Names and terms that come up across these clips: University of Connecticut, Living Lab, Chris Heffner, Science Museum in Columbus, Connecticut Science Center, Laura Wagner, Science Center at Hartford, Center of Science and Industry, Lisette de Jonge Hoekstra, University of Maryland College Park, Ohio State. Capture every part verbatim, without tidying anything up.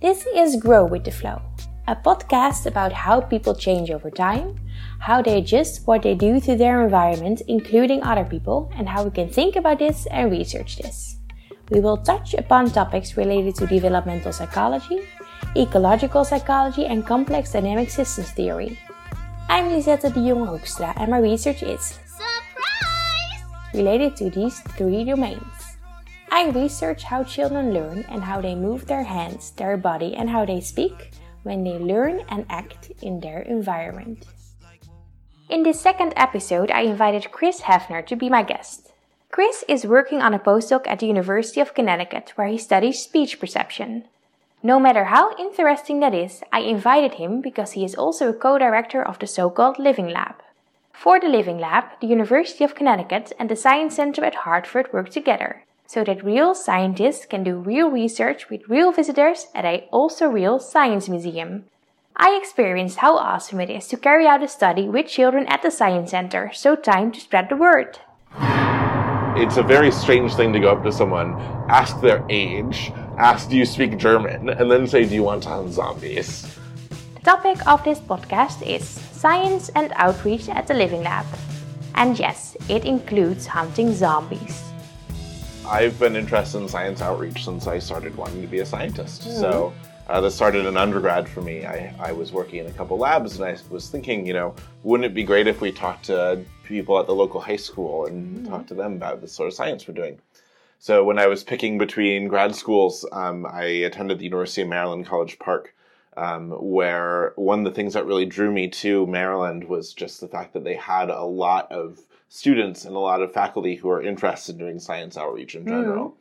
This is Grow with the Flow, a podcast about how people change over time, how they adjust what they do to their environment, including other people, and how we can think about this and research this. We will touch upon topics related to developmental psychology, ecological psychology, and complex dynamic systems theory. I'm Lisette de Jonge Hoekstra, and my research is surprise! Related to these three domains. I research how children learn and how they move their hands, their body, and how they speak when they learn and act in their environment. In this second episode, I invited Chris Heffner to be my guest. Chris is working on a postdoc at the University of Connecticut, where he studies speech perception. No matter how interesting that is, I invited him because he is also a co-director of the so-called Living Lab. For the Living Lab, the University of Connecticut and the Science Center at Hartford work together, so that real scientists can do real research with real visitors at a also real science museum. I experienced how awesome it is to carry out a study with children at the Science Center, so time to spread the word. It's a very strange thing to go up to someone, ask their age, ask do you speak German, and then say do you want to hunt zombies. The topic of this podcast is science and outreach at the Living Lab. And yes, it includes hunting zombies. I've been interested in science outreach since I started wanting to be a scientist. Mm. So uh, this started in undergrad for me. I, I was working in a couple labs and I was thinking, you know, wouldn't it be great if we talked to people at the local high school and mm. talked to them about the sort of science we're doing? So when I was picking between grad schools, um, I attended the University of Maryland College Park, um, where one of the things that really drew me to Maryland was just the fact that they had a lot of students and a lot of faculty who are interested in doing science outreach in general. Mm.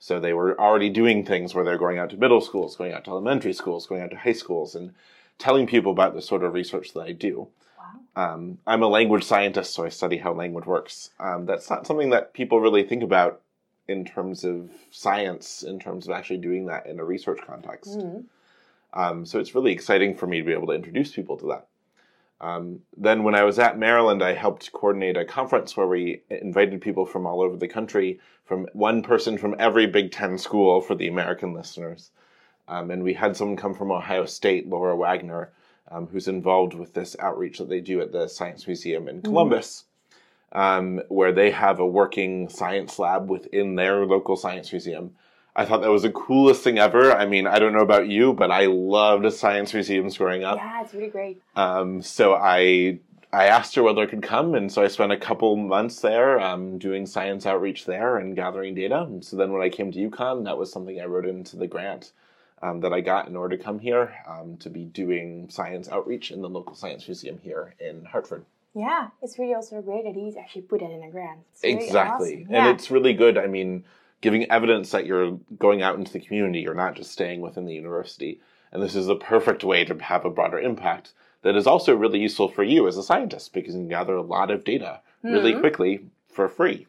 So they were already doing things where they're going out to middle schools, going out to elementary schools, going out to high schools, and telling people about the sort of research that I do. Wow. Um, I'm a language scientist, so I study how language works. Um, that's not something that people really think about in terms of science, in terms of actually doing that in a research context. Mm. Um, so it's really exciting for me to be able to introduce people to that. Um, then when I was at Maryland, I helped coordinate a conference where we invited people from all over the country, from one person from every Big Ten school for the American listeners. Um, and we had someone come from Ohio State, Laura Wagner, um, who's involved with this outreach that they do at the Science Museum in Columbus, mm. um, where they have a working science lab within their local science museum. I thought that was the coolest thing ever. I mean, I don't know about you, but I loved science museums growing up. Yeah, it's really great. Um, so I I asked her whether I could come, and so I spent a couple months there um, doing science outreach there and gathering data. And so then when I came to UConn, that was something I wrote into the grant um, that I got in order to come here um, to be doing science outreach in the local science museum here in Hartford. Yeah, it's really also great that he's actually put it in a grant. It's really exactly. Awesome. Yeah. And it's really good. I mean, giving evidence that you're going out into the community, you're not just staying within the university. And this is the perfect way to have a broader impact that is also really useful for you as a scientist because you can gather a lot of data really mm-hmm. quickly for free.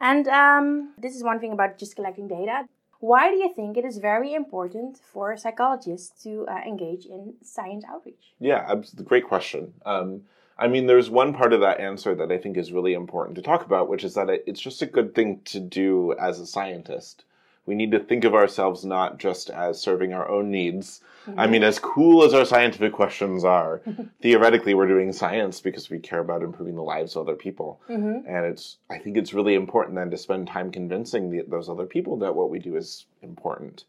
And um, this is one thing about just collecting data. Why do you think it is very important for psychologists to uh, engage in science outreach? Yeah, great question. Um, I mean, there's one part of that answer that I think is really important to talk about, which is that it's just a good thing to do as a scientist. We need to think of ourselves not just as serving our own needs. Mm-hmm. I mean, as cool as our scientific questions are, theoretically, we're doing science because we care about improving the lives of other people. Mm-hmm. And it's, I think it's really important then to spend time convincing the, those other people that what we do is important.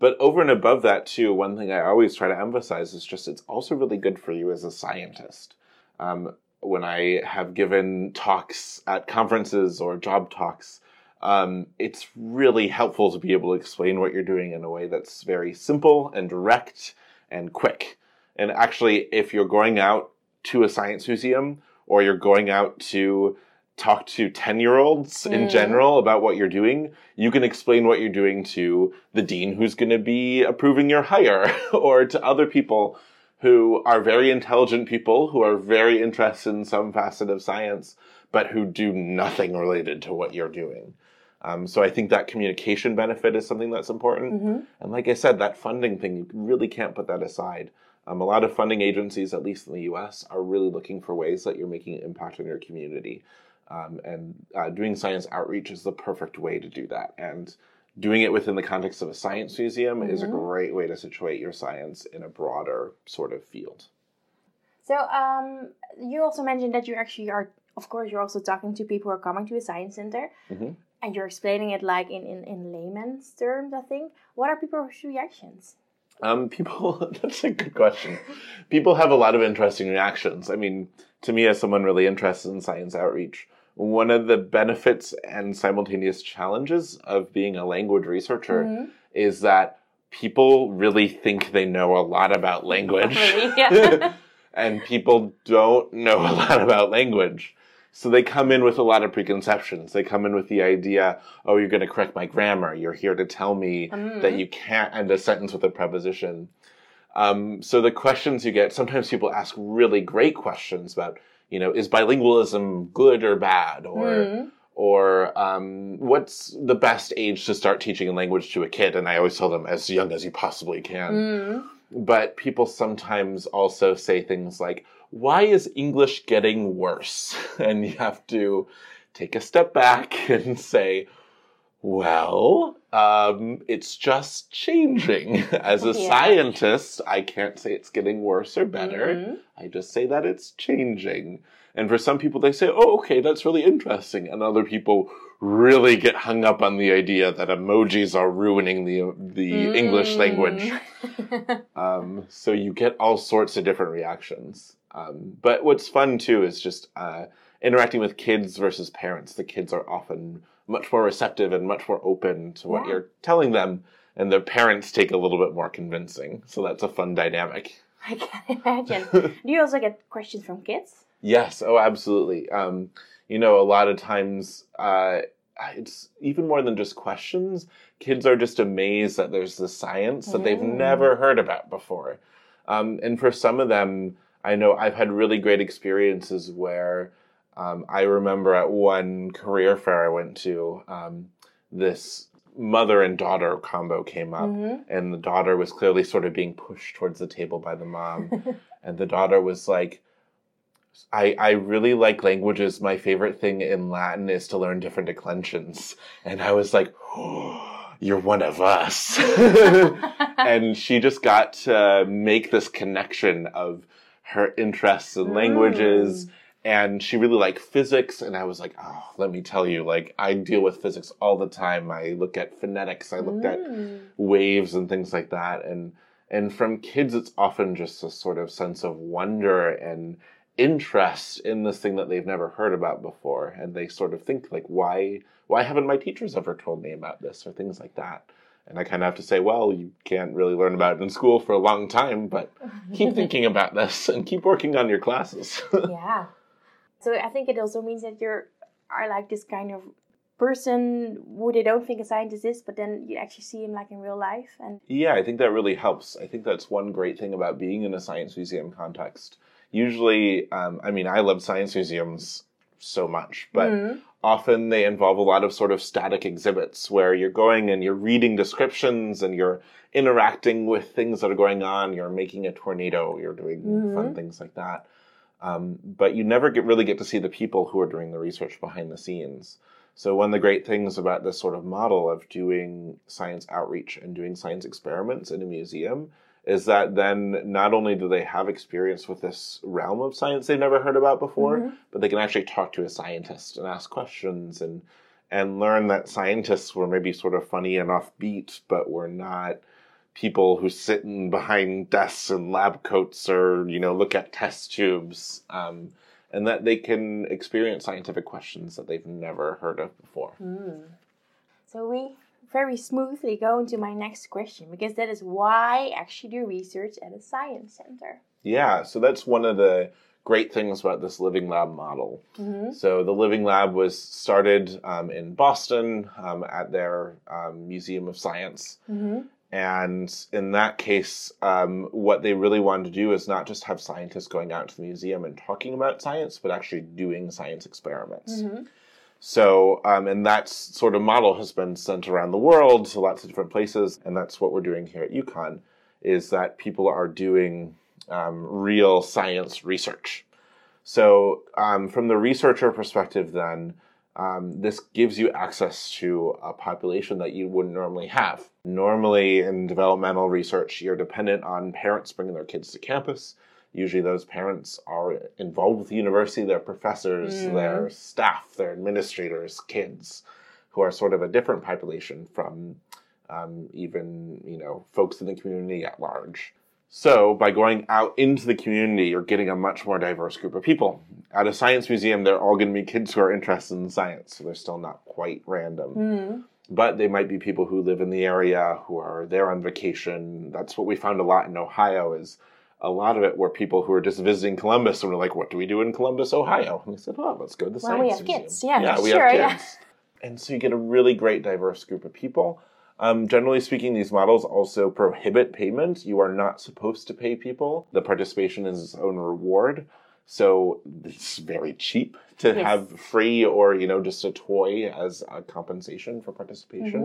But over and above that, too, one thing I always try to emphasize is just it's also really good for you as a scientist. Um, when I have given talks at conferences or job talks, um, it's really helpful to be able to explain what you're doing in a way that's very simple and direct and quick. And actually, if you're going out to a science museum or you're going out to talk to ten-year-olds mm. in general about what you're doing, you can explain what you're doing to the dean who's going to be approving your hire or to other people who are very intelligent people, who are very interested in some facet of science, but who do nothing related to what you're doing. Um, so I think that communication benefit is something that's important. Mm-hmm. And like I said, that funding thing, you really can't put that aside. Um, a lot of funding agencies, at least in the U S, are really looking for ways that you're making an impact on your community. Um, and uh, doing science outreach is the perfect way to do that. And doing it within the context of a science museum mm-hmm. is a great way to situate your science in a broader sort of field. So um, you also mentioned that you actually are, of course, you're also talking to people who are coming to a science center. Mm-hmm. And you're explaining it like in, in, in layman's terms, I think. What are people's reactions? Um, people, that's a good question. People have a lot of interesting reactions. I mean, to me, as someone really interested in science outreach, one of the benefits and simultaneous challenges of being a language researcher mm-hmm. is that people really think they know a lot about language. Really? Yeah. And people don't know a lot about language. So they come in with a lot of preconceptions. They come in with the idea, oh, you're going to correct my grammar. You're here to tell me mm. that you can't end a sentence with a preposition. Um, so the questions you get, sometimes people ask really great questions about, you know, is bilingualism good or bad? Or mm. or um, what's the best age to start teaching a language to a kid? And I always tell them, as young as you possibly can. Mm. But people sometimes also say things like, why is English getting worse? And you have to take a step back and say, well, um, it's just changing. As a yeah. scientist, I can't say it's getting worse or better. Mm-hmm. I just say that it's changing. And for some people, they say, oh, okay, that's really interesting. And other people really get hung up on the idea that emojis are ruining the the mm. English language. um, so you get all sorts of different reactions. Um, but what's fun, too, is just uh, interacting with kids versus parents. The kids are often much more receptive and much more open to what yeah. you're telling them, and their parents take a little bit more convincing. So that's a fun dynamic. I can imagine. Do you also get questions from kids? Yes. Oh, absolutely. Um, you know, a lot of times uh, it's even more than just questions. Kids are just amazed that there's this science mm. that they've never heard about before. Um, and for some of them, I know I've had really great experiences where um, I remember at one career fair I went to, um, this mother and daughter combo came up, mm-hmm. and the daughter was clearly sort of being pushed towards the table by the mom. And the daughter was like, I, I really like languages. My favorite thing in Latin is to learn different declensions. And I was like, oh. You're one of us. And she just got to make this connection of her interests in languages. Mm. And she really liked physics. And I was like, oh, let me tell you, like, I deal with physics all the time. I look at phonetics. I looked mm. at waves and things like that. And, and from kids, it's often just a sort of sense of wonder and interest in this thing that they've never heard about before. And they sort of think, like, why why haven't my teachers ever told me about this, or things like that. And I kind of have to say, well, you can't really learn about it in school for a long time, but keep thinking about this and keep working on your classes. Yeah. So I think it also means that you're are like this kind of person who they don't think a scientist is, but then you actually see him like in real life. And yeah, I think that really helps. I think that's one great thing about being in a science museum context. Usually, um, I mean, I love science museums so much, but mm. often they involve a lot of sort of static exhibits where you're going and you're reading descriptions and you're interacting with things that are going on. You're making a tornado. You're doing mm-hmm. fun things like that. Um, but you never get really get to see the people who are doing the research behind the scenes. So one of the great things about this sort of model of doing science outreach and doing science experiments in a museum is that then not only do they have experience with this realm of science they've never heard about before, mm-hmm. but they can actually talk to a scientist and ask questions and and learn that scientists were maybe sort of funny and offbeat, but were not people who sit in behind desks and lab coats or, you know, look at test tubes, um, and that they can experience scientific questions that they've never heard of before. Mm. So we... very smoothly go into my next question, because that is why I actually do research at a science center. Yeah, so that's one of the great things about this Living Lab model. Mm-hmm. So the Living Lab was started um, in Boston um, at their um, Museum of Science. Mm-hmm. And in that case, um, what they really wanted to do is not just have scientists going out to the museum and talking about science, but actually doing science experiments. Mm-hmm. So, um, and that sort of model has been sent around the world to lots of different places, and that's what we're doing here at UConn, is that people are doing um, real science research. So, um, from the researcher perspective then, Um, this gives you access to a population that you wouldn't normally have. Normally, in developmental research, you're dependent on parents bringing their kids to campus. Usually those parents are involved with the university, their professors, mm. their staff, their administrators, kids, who are sort of a different population from um, even, you know, folks in the community at large. So by going out into the community, you're getting a much more diverse group of people. At a science museum, they're all going to be kids who are interested in science, so they're still not quite random. Mm. But they might be people who live in the area, who are there on vacation. That's what we found a lot in Ohio, is a lot of it were people who were just visiting Columbus and were like, what do we do in Columbus, Ohio? And they said, oh, let's go to the well, science museum. we have museum. kids. Yeah, yeah we sure, have kids. Yeah. And so you get a really great diverse group of people. Um, generally speaking, these models also prohibit payment. You are not supposed to pay people. The participation is its own reward. So it's very cheap to yes. have free or, you know, just a toy as a compensation for participation.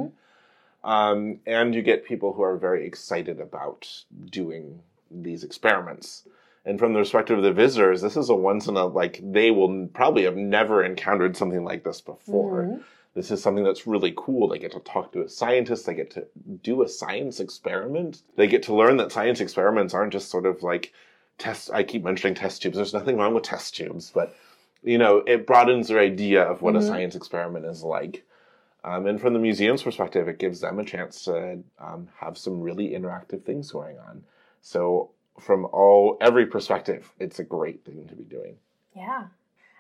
Mm-hmm. Um, and you get people who are very excited about doing these experiments. And from the perspective of the visitors, this is a once in a, like, they will probably have never encountered something like this before. Mm-hmm. This is something that's really cool. They get to talk to a scientist. They get to do a science experiment. They get to learn that science experiments aren't just sort of like test. I keep mentioning test tubes. There's nothing wrong with test tubes, but, you know, it broadens their idea of what mm-hmm. a science experiment is like. Um, and from the museum's perspective, it gives them a chance to um, have some really interactive things going on. So from all every perspective, it's a great thing to be doing. Yeah.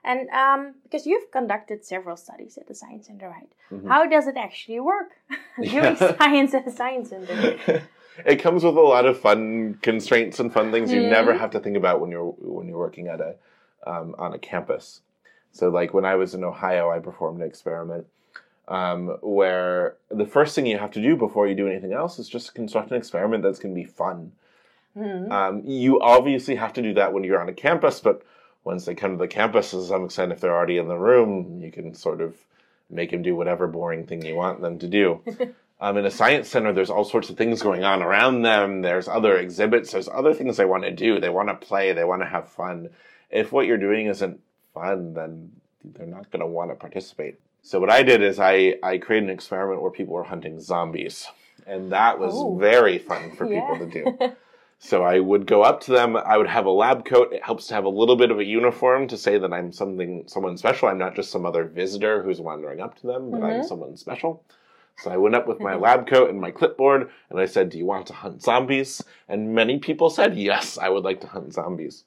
And um, because you've conducted several studies at the Science Center, right? Mm-hmm. How does it actually work, doing yeah. science at the Science Center? It comes with a lot of fun constraints and fun things mm. you never have to think about when you're when you're working at a um, on a campus. So, like, when I was in Ohio, I performed an experiment um, where the first thing you have to do before you do anything else is just construct an experiment that's going to be fun. Mm. Um, you obviously have to do that when you're on a campus, but once they come to the campus, to some extent, if they're already in the room, you can sort of make them do whatever boring thing you want them to do. um, in a science center, there's all sorts of things going on around them. There's other exhibits. There's other things they want to do. They want to play. They want to have fun. If what you're doing isn't fun, then they're not going to want to participate. So what I did is I, I created an experiment where people were hunting zombies. And that was Ooh. very fun for yeah. people to do. So I would go up to them. I would have a lab coat. It helps to have a little bit of a uniform to say that I'm something, someone special. I'm not just some other visitor who's wandering up to them, but mm-hmm. I'm someone special. So I went up with my lab coat and my clipboard, and I said, do you want to hunt zombies? And many people said, yes, I would like to hunt zombies.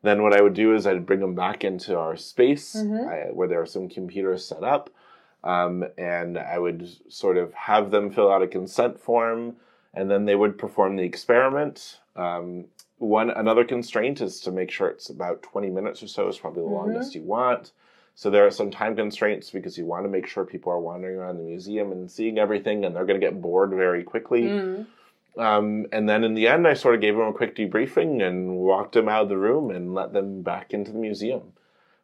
Then what I would do is I'd bring them back into our space mm-hmm. I, where there are some computers set up, um, and I would sort of have them fill out a consent form. And then they would perform the experiment. Um, one another constraint is to make sure it's about twenty minutes or so is probably the mm-hmm. longest you want. So there are some time constraints because you want to make sure people are wandering around the museum and seeing everything, and they're going to get bored very quickly. Mm. Um, and then in the end, I sort of gave them a quick debriefing and walked them out of the room and let them back into the museum.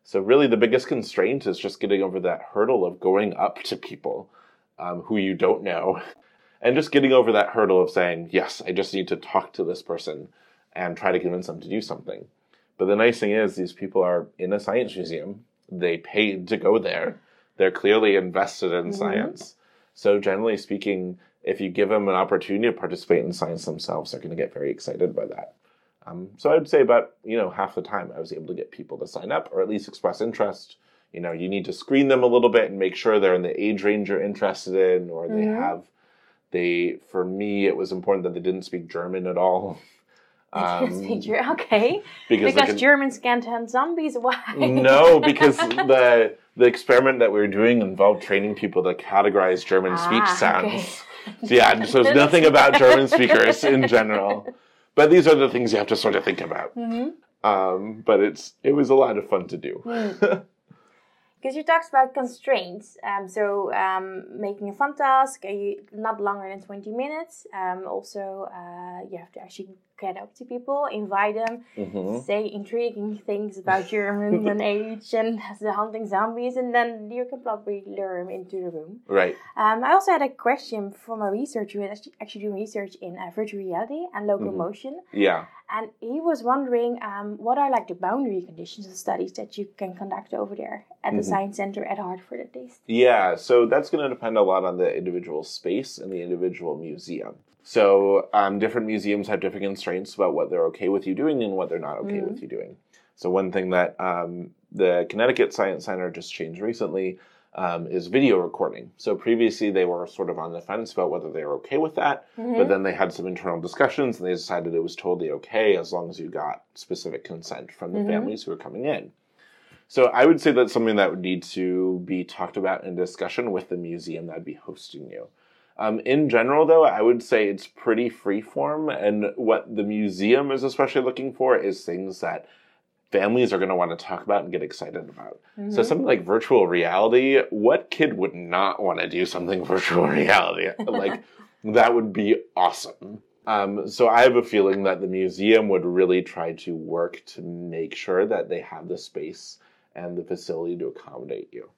So really the biggest constraint is just getting over that hurdle of going up to people um, who you don't know. And just getting over that hurdle of saying, yes, I just need to talk to this person and try to convince them to do something. But the nice thing is these people are in a science museum. They paid to go there. They're clearly invested in mm-hmm. science. So generally speaking, if you give them an opportunity to participate in science themselves, they're going to get very excited by that. Um, so I would say about, you know, half the time I was able to get people to sign up or at least express interest. You know, you need to screen them a little bit and make sure they're in the age range you're interested in, or they mm-hmm. have... They, for me, it was important that they didn't speak German at all. Um, didn't speak German, okay. Because, because can, Germans can't hunt zombies, why? No, because the the experiment that we were doing involved training people to categorize German ah, speech sounds. Okay. So, yeah, so it's nothing about German speakers in general. But these are the things you have to sort of think about. Mm-hmm. Um, but it's it was a lot of fun to do. Mm. Because you talked about constraints, um, so um, making a fun task, you, not longer than twenty minutes. Um, also, uh, you have to actually get up to people, invite them, mm-hmm. say intriguing things about German and age and the hunting zombies, and then you can probably lure them into the room. Right. Um, I also had a question from a researcher who was actually doing research in uh, virtual reality and locomotion. Mm-hmm. Yeah. And he was wondering um, what are like the boundary conditions of studies that you can conduct over there at mm-hmm. the Science Center at Hartford, at least. Yeah, so that's going to depend a lot on the individual space and the individual museum. So um, different museums have different constraints about what they're okay with you doing and what they're not okay mm-hmm. with you doing. So one thing that um, the Connecticut Science Center just changed recently um, is video recording. So previously they were sort of on the fence about whether they were okay with that, mm-hmm. but then they had some internal discussions and they decided it was totally okay as long as you got specific consent from the mm-hmm. families who were coming in. So I would say that's something that would need to be talked about in discussion with the museum that would be hosting you. Um, in general, though, I would say it's pretty freeform, and what the museum is especially looking for is things that families are going to want to talk about and get excited about. Mm-hmm. So something like virtual reality, what kid would not want to do something virtual reality? Like, that would be awesome. Um, so I have a feeling that the museum would really try to work to make sure that they have the space and the facility to accommodate you.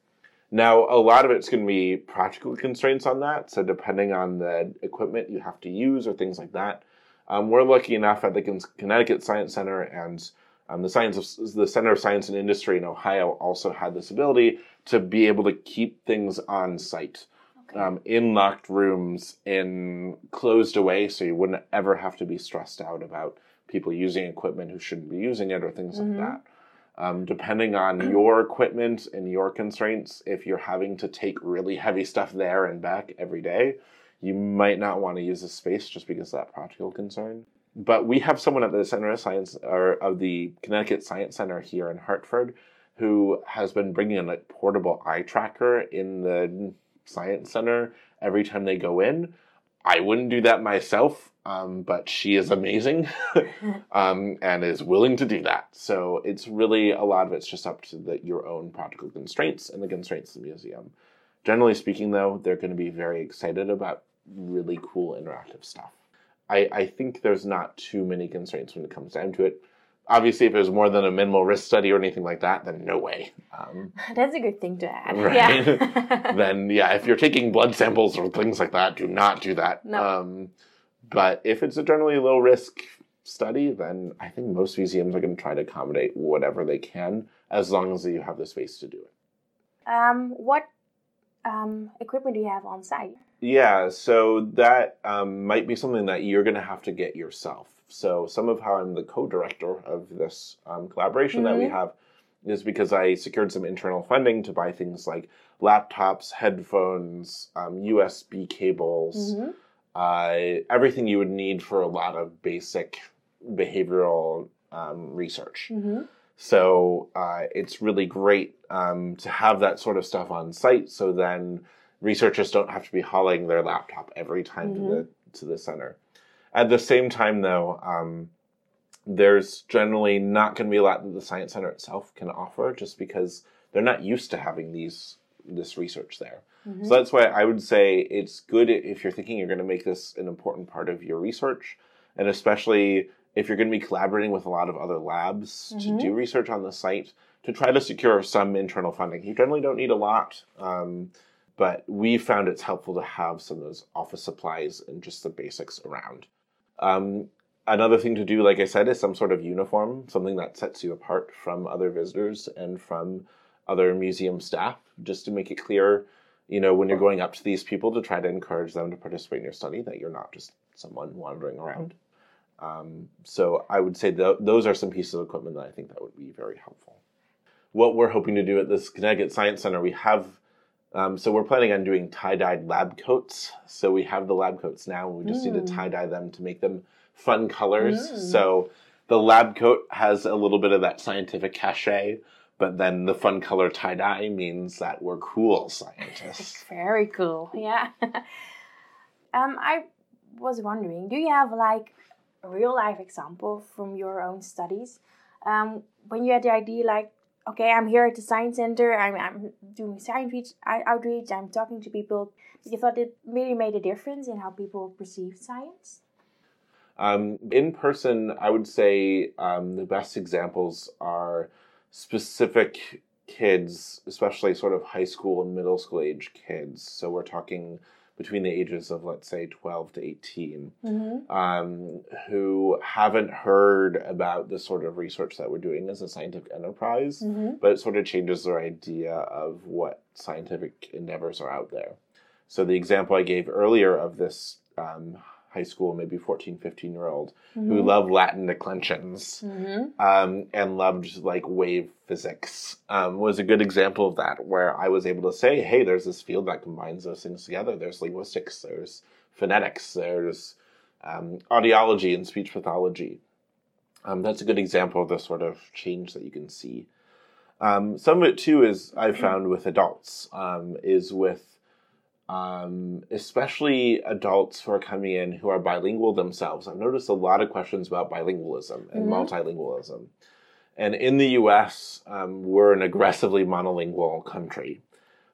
Now, a lot of it's going to be practical constraints on that. So depending on the equipment you have to use or things like that, um, we're lucky enough at the Connecticut Science Center and um, the Science of, the Center of Science and Industry in Ohio also had this ability to be able to keep things on site, okay. um, in locked rooms, in closed away, so you wouldn't ever have to be stressed out about people using equipment who shouldn't be using it or things mm-hmm. like that. Um, depending on your equipment and your constraints, if you're having to take really heavy stuff there and back every day, you might not want to use the space just because of that practical concern. But we have someone at the Center of Science, or of the Connecticut Science Center here in Hartford, who has been bringing in a portable eye tracker in the Science Center every time they go in. I wouldn't do that myself, um, but she is amazing um, and is willing to do that. So it's really, a lot of it's just up to the, your own practical constraints and the constraints of the museum. Generally speaking, though, they're going to be very excited about really cool interactive stuff. I, I think there's not too many constraints when it comes down to it. Obviously, if it was more than a minimal risk study or anything like that, then no way. Um, That's a good thing to add. Right? Yeah. Then, yeah, if you're taking blood samples or things like that, do not do that. No. Um, but if it's a generally low-risk study, then I think most museums are going to try to accommodate whatever they can, as long as you have the space to do it. Um, what um, equipment do you have on site? Yeah, so that um, might be something that you're going to have to get yourself. So some of how I'm the co-director of this um, collaboration mm-hmm. that we have is because I secured some internal funding to buy things like laptops, headphones, um, U S B cables, mm-hmm. uh, everything you would need for a lot of basic behavioral um, research. Mm-hmm. So uh, it's really great um, to have that sort of stuff on site, so then researchers don't have to be hauling their laptop every time mm-hmm. to the to the center. At the same time, though, um, there's generally not going to be a lot that the Science Center itself can offer, just because they're not used to having these this research there. Mm-hmm. So that's why I would say it's good if you're thinking you're going to make this an important part of your research, and especially if you're going to be collaborating with a lot of other labs mm-hmm. to do research on the site, to try to secure some internal funding. You generally don't need a lot, um, but we found it's helpful to have some of those office supplies and just the basics around. Um, another thing to do, like I said, is some sort of uniform, something that sets you apart from other visitors and from other museum staff, just to make it clear, you know, when you're going up to these people, to try to encourage them to participate in your study, that you're not just someone wandering around. Um, so I would say th- those are some pieces of equipment that I think that would be very helpful. What we're hoping to do at this Connecticut Science Center, we have, Um, so we're planning on doing tie-dyed lab coats. So we have the lab coats now, and we just mm. need to tie-dye them to make them fun colors. Mm. So the lab coat has a little bit of that scientific cachet, but then the fun color tie-dye means that we're cool scientists. Very cool, yeah. um, I was wondering, do you have like a real-life example from your own studies? Um, when you had the idea like, okay, I'm here at the Science Center, I'm I'm doing science outreach, I'm talking to people. You thought it really made a difference in how people perceive science? Um, in person, I would say um, the best examples are specific kids, especially sort of high school and middle school age kids. So we're talking between the ages of, let's say, twelve to eighteen, mm-hmm. um, who haven't heard about the sort of research that we're doing as a scientific enterprise, mm-hmm. but it sort of changes their idea of what scientific endeavors are out there. So the example I gave earlier of this um, high school, maybe fourteen, fifteen-year-old, mm-hmm. who loved Latin declensions mm-hmm. um, and loved, like, wave physics, um, was a good example of that, where I was able to say, hey, there's this field that combines those things together. There's linguistics, there's phonetics, there's um, audiology and speech pathology. Um, that's a good example of the sort of change that you can see. Um, some of it, too, is I've found with adults, um, is with Um, especially adults who are coming in who are bilingual themselves. I've noticed a lot of questions about bilingualism and mm-hmm. multilingualism. And in the U S, um, we're an aggressively monolingual country.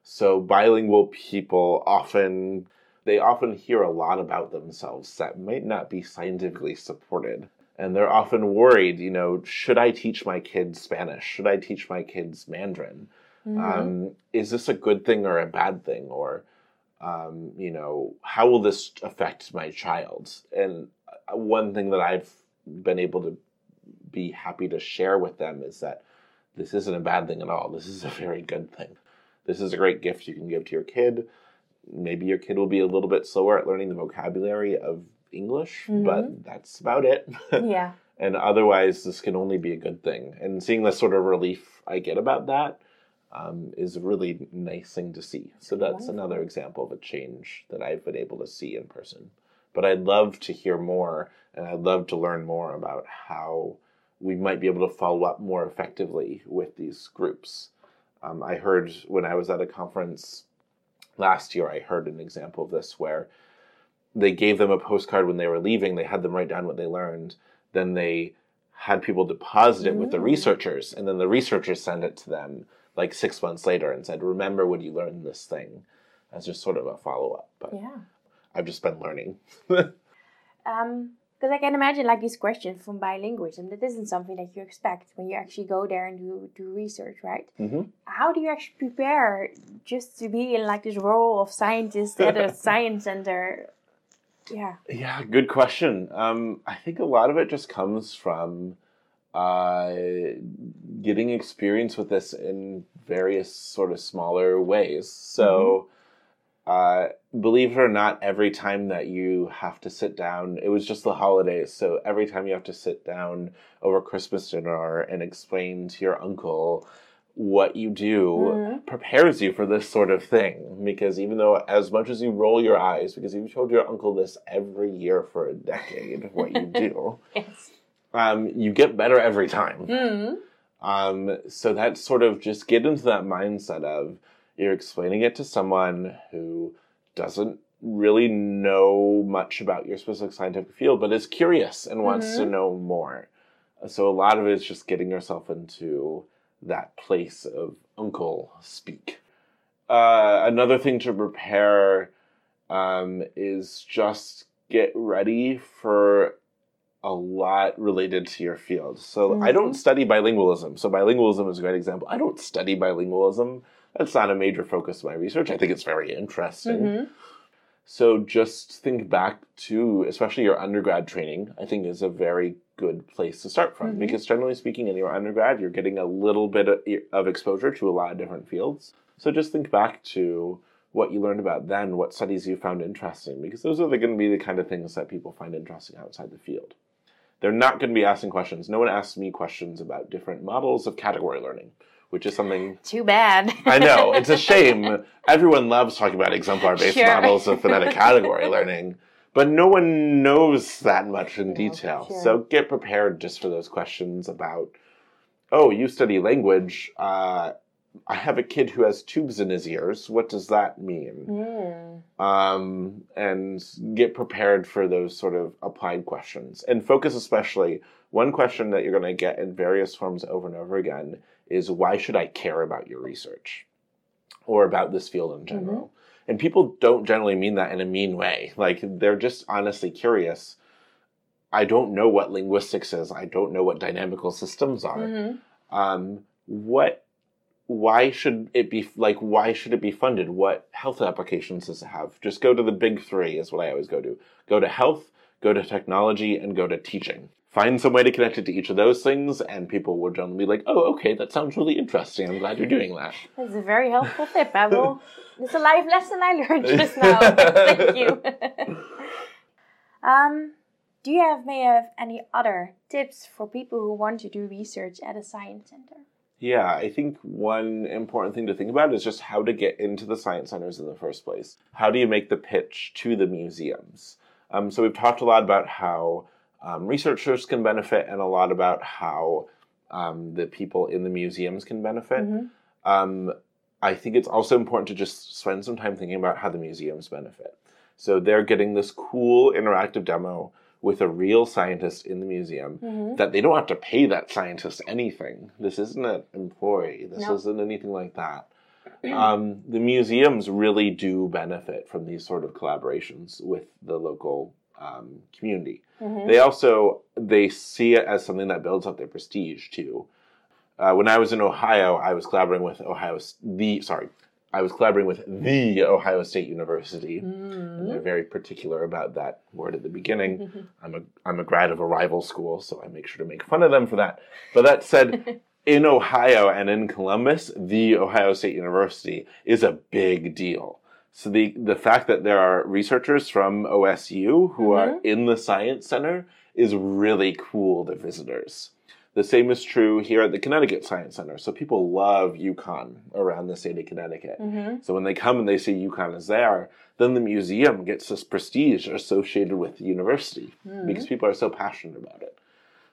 So bilingual people often, they often hear a lot about themselves that might not be scientifically supported. And they're often worried, you know, should I teach my kids Spanish? Should I teach my kids Mandarin? Mm-hmm. Um, is this a good thing or a bad thing? Or Um, you know, how will this affect my child? And one thing that I've been able to be happy to share with them is that this isn't a bad thing at all. This is a very good thing. This is a great gift you can give to your kid. Maybe your kid will be a little bit slower at learning the vocabulary of English, mm-hmm. but that's about it. Yeah. And otherwise, this can only be a good thing. And seeing the sort of relief I get about that Um, is a really nice thing to see. So that's another example of a change that I've been able to see in person. But I'd love to hear more, and I'd love to learn more about how we might be able to follow up more effectively with these groups. Um, I heard when I was at a conference last year, I heard an example of this where they gave them a postcard when they were leaving. They had them write down what they learned. Then they had people deposit it mm. with the researchers, and then the researchers send it to them like six months later and said, remember when you learned this thing, as just sort of a follow-up. But yeah. I've just been learning. Because um, I can imagine like these questions from bilingualism, that isn't something that you expect when you actually go there and do, do research, right? Mm-hmm. How do you actually prepare just to be in like this role of scientist at a science center? Yeah. Yeah, good question. Um, I think a lot of it just comes from Uh, getting experience with this in various sort of smaller ways. So, mm-hmm. uh, believe it or not, every time that you have to sit down, it was just the holidays, so every time you have to sit down over Christmas dinner and explain to your uncle what you do mm-hmm. prepares you for this sort of thing. Because even though, as much as you roll your eyes, because you've told your uncle this every year for a decade, what you do. Yes. Um, you get better every time. Mm-hmm. Um, so that's sort of just get into that mindset of you're explaining it to someone who doesn't really know much about your specific scientific field, but is curious and wants mm-hmm. to know more. So a lot of it is just getting yourself into that place of uncle speak. Uh, another thing to prepare um, is just get ready for a lot related to your field. So mm-hmm. I don't study bilingualism. So bilingualism is a great example. I don't study bilingualism. That's not a major focus of my research. I think it's very interesting. Mm-hmm. So just think back to, especially your undergrad training, I think is a very good place to start from. Mm-hmm. Because generally speaking, in your undergrad, you're getting a little bit of exposure to a lot of different fields. So just think back to what you learned about then, what studies you found interesting. Because those are going to be the kind of things that people find interesting outside the field. They're not going to be asking questions. No one asks me questions about different models of category learning, which is something... Too bad. I know. It's a shame. Everyone loves talking about exemplar-based sure. models of phonetic category learning, but no one knows that much in no, detail. Sure. So get prepared just for those questions about, oh, you study language. Uh, I have a kid who has tubes in his ears. What does that mean? Mm. Um, and get prepared for those sort of applied questions. And focus especially, one question that you're going to get in various forms over and over again is, why should I care about your research? Or about this field in general? Mm-hmm. And people don't generally mean that in a mean way. Like, they're just honestly curious. I don't know what linguistics is. I don't know what dynamical systems are. Mm-hmm. Um, what, why should it be, like, why should it be funded? What health applications does it have? Just go to the big three is what I always go to. Go to health, go to technology, and go to teaching. Find some way to connect it to each of those things, and people will generally be like, oh, okay, that sounds really interesting. I'm glad you're doing that. That's a very helpful tip. I will. It's a life lesson I learned just now. Thank you. um... Do you have, may have any other tips for people who want to do research at a science center? Yeah, I think one important thing to think about is just how to get into the science centers in the first place. How do you make the pitch to the museums? Um, so we've talked a lot about how um, researchers can benefit, and a lot about how um, the people in the museums can benefit. Mm-hmm. Um, I think it's also important to just spend some time thinking about how the museums benefit. So they're getting this cool interactive demo with a real scientist in the museum, mm-hmm. that they don't have to pay that scientist anything. This isn't an employee. This no. isn't anything like that. Um, the museums really do benefit from these sort of collaborations with the local um, community. Mm-hmm. They also, they see it as something that builds up their prestige too. Uh, when I was in Ohio, I was collaborating with Ohio, the, sorry, I was collaborating with the Ohio State University, mm. and they're very particular about that word at the beginning. Mm-hmm. I'm a I'm a grad of a rival school, so I make sure to make fun of them for that. But that said, in Ohio and in Columbus, the Ohio State University is a big deal. So the, the fact that there are researchers from O S U who mm-hmm. are in the Science Center is really cool to visitors. The same is true here at the Connecticut Science Center. So people love UConn around the state of Connecticut. Mm-hmm. So when they come and they see UConn is there, then the museum gets this prestige associated with the university, mm-hmm. because people are so passionate about it.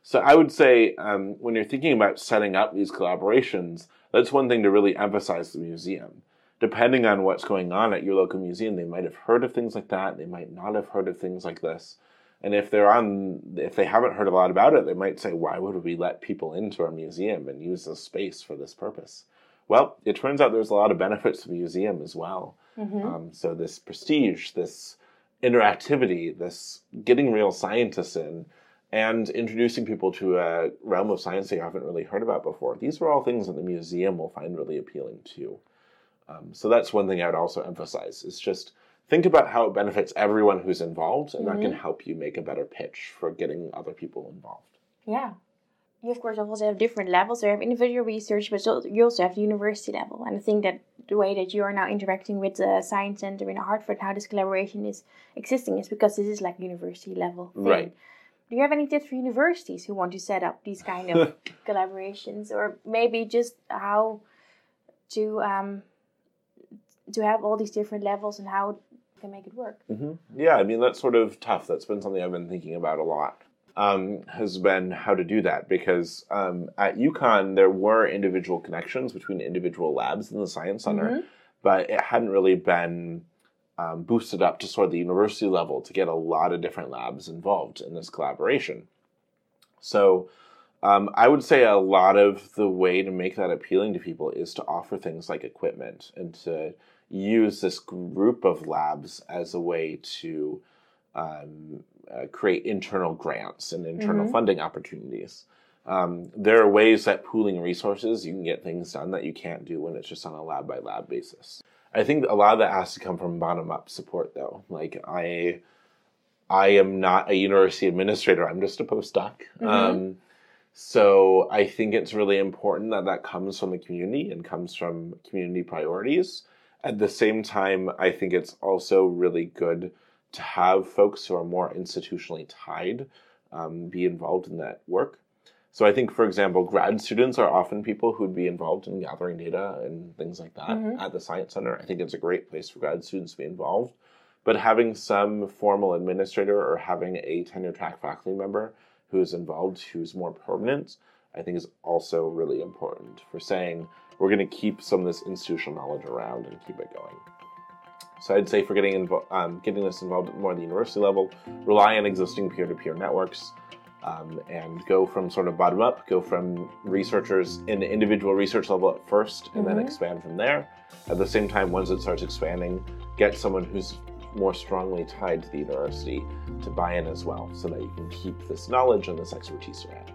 So I would say um, when you're thinking about setting up these collaborations, that's one thing to really emphasize the museum. Depending on what's going on at your local museum, they might have heard of things like that. They might not have heard of things like this. And if they're on, if they haven't heard a lot about it, they might say, why would we let people into our museum and use this space for this purpose? Well, it turns out there's a lot of benefits to the museum as well. Mm-hmm. Um, so this prestige, this interactivity, this getting real scientists in, and introducing people to a realm of science they haven't really heard about before. These are all things that the museum will find really appealing too. Um, so that's one thing I would also emphasize. It's just, think about how it benefits everyone who's involved, and mm-hmm. that can help you make a better pitch for getting other people involved. Yeah. You, of course, also have different levels. So you have individual research, but you also have the university level. And I think that the way that you are now interacting with the Science Center in Hartford, how this collaboration is existing, is because this is like university level thing. Right. Do you have any tips for universities who want to set up these kind of collaborations? Or maybe just how to um, to have all these different levels and how can make it work. Mm-hmm. Yeah, I mean, that's sort of tough. That's been something I've been thinking about a lot, um, has been how to do that, because um, at UConn, there were individual connections between individual labs in the Science Center, mm-hmm. but it hadn't really been um, boosted up to sort of the university level to get a lot of different labs involved in this collaboration. So um, I would say a lot of the way to make that appealing to people is to offer things like equipment and to use this group of labs as a way to um, uh, create internal grants and internal mm-hmm. funding opportunities. Um, there are ways that pooling resources, you can get things done that you can't do when it's just on a lab-by-lab basis. I think a lot of that has to come from bottom-up support, though. Like, I I am not a university administrator. I'm just a postdoc. Mm-hmm. Um, so I think it's really important that that comes from the community and comes from community priorities. At the same time, I think it's also really good to have folks who are more institutionally tied um, be involved in that work. So I think, for example, grad students are often people who would be involved in gathering data and things like that mm-hmm. at the Science Center. I think it's a great place for grad students to be involved. But having some formal administrator or having a tenure-track faculty member who is involved, who's more permanent, I think is also really important for saying, we're going to keep some of this institutional knowledge around and keep it going. So I'd say for getting invo- um, getting this involved at more at the university level, rely on existing peer-to-peer networks um, and go from sort of bottom up, go from researchers in the individual research level at first and mm-hmm. then expand from there. At the same time, once it starts expanding, get someone who's more strongly tied to the university to buy in as well, so that you can keep this knowledge and this expertise around.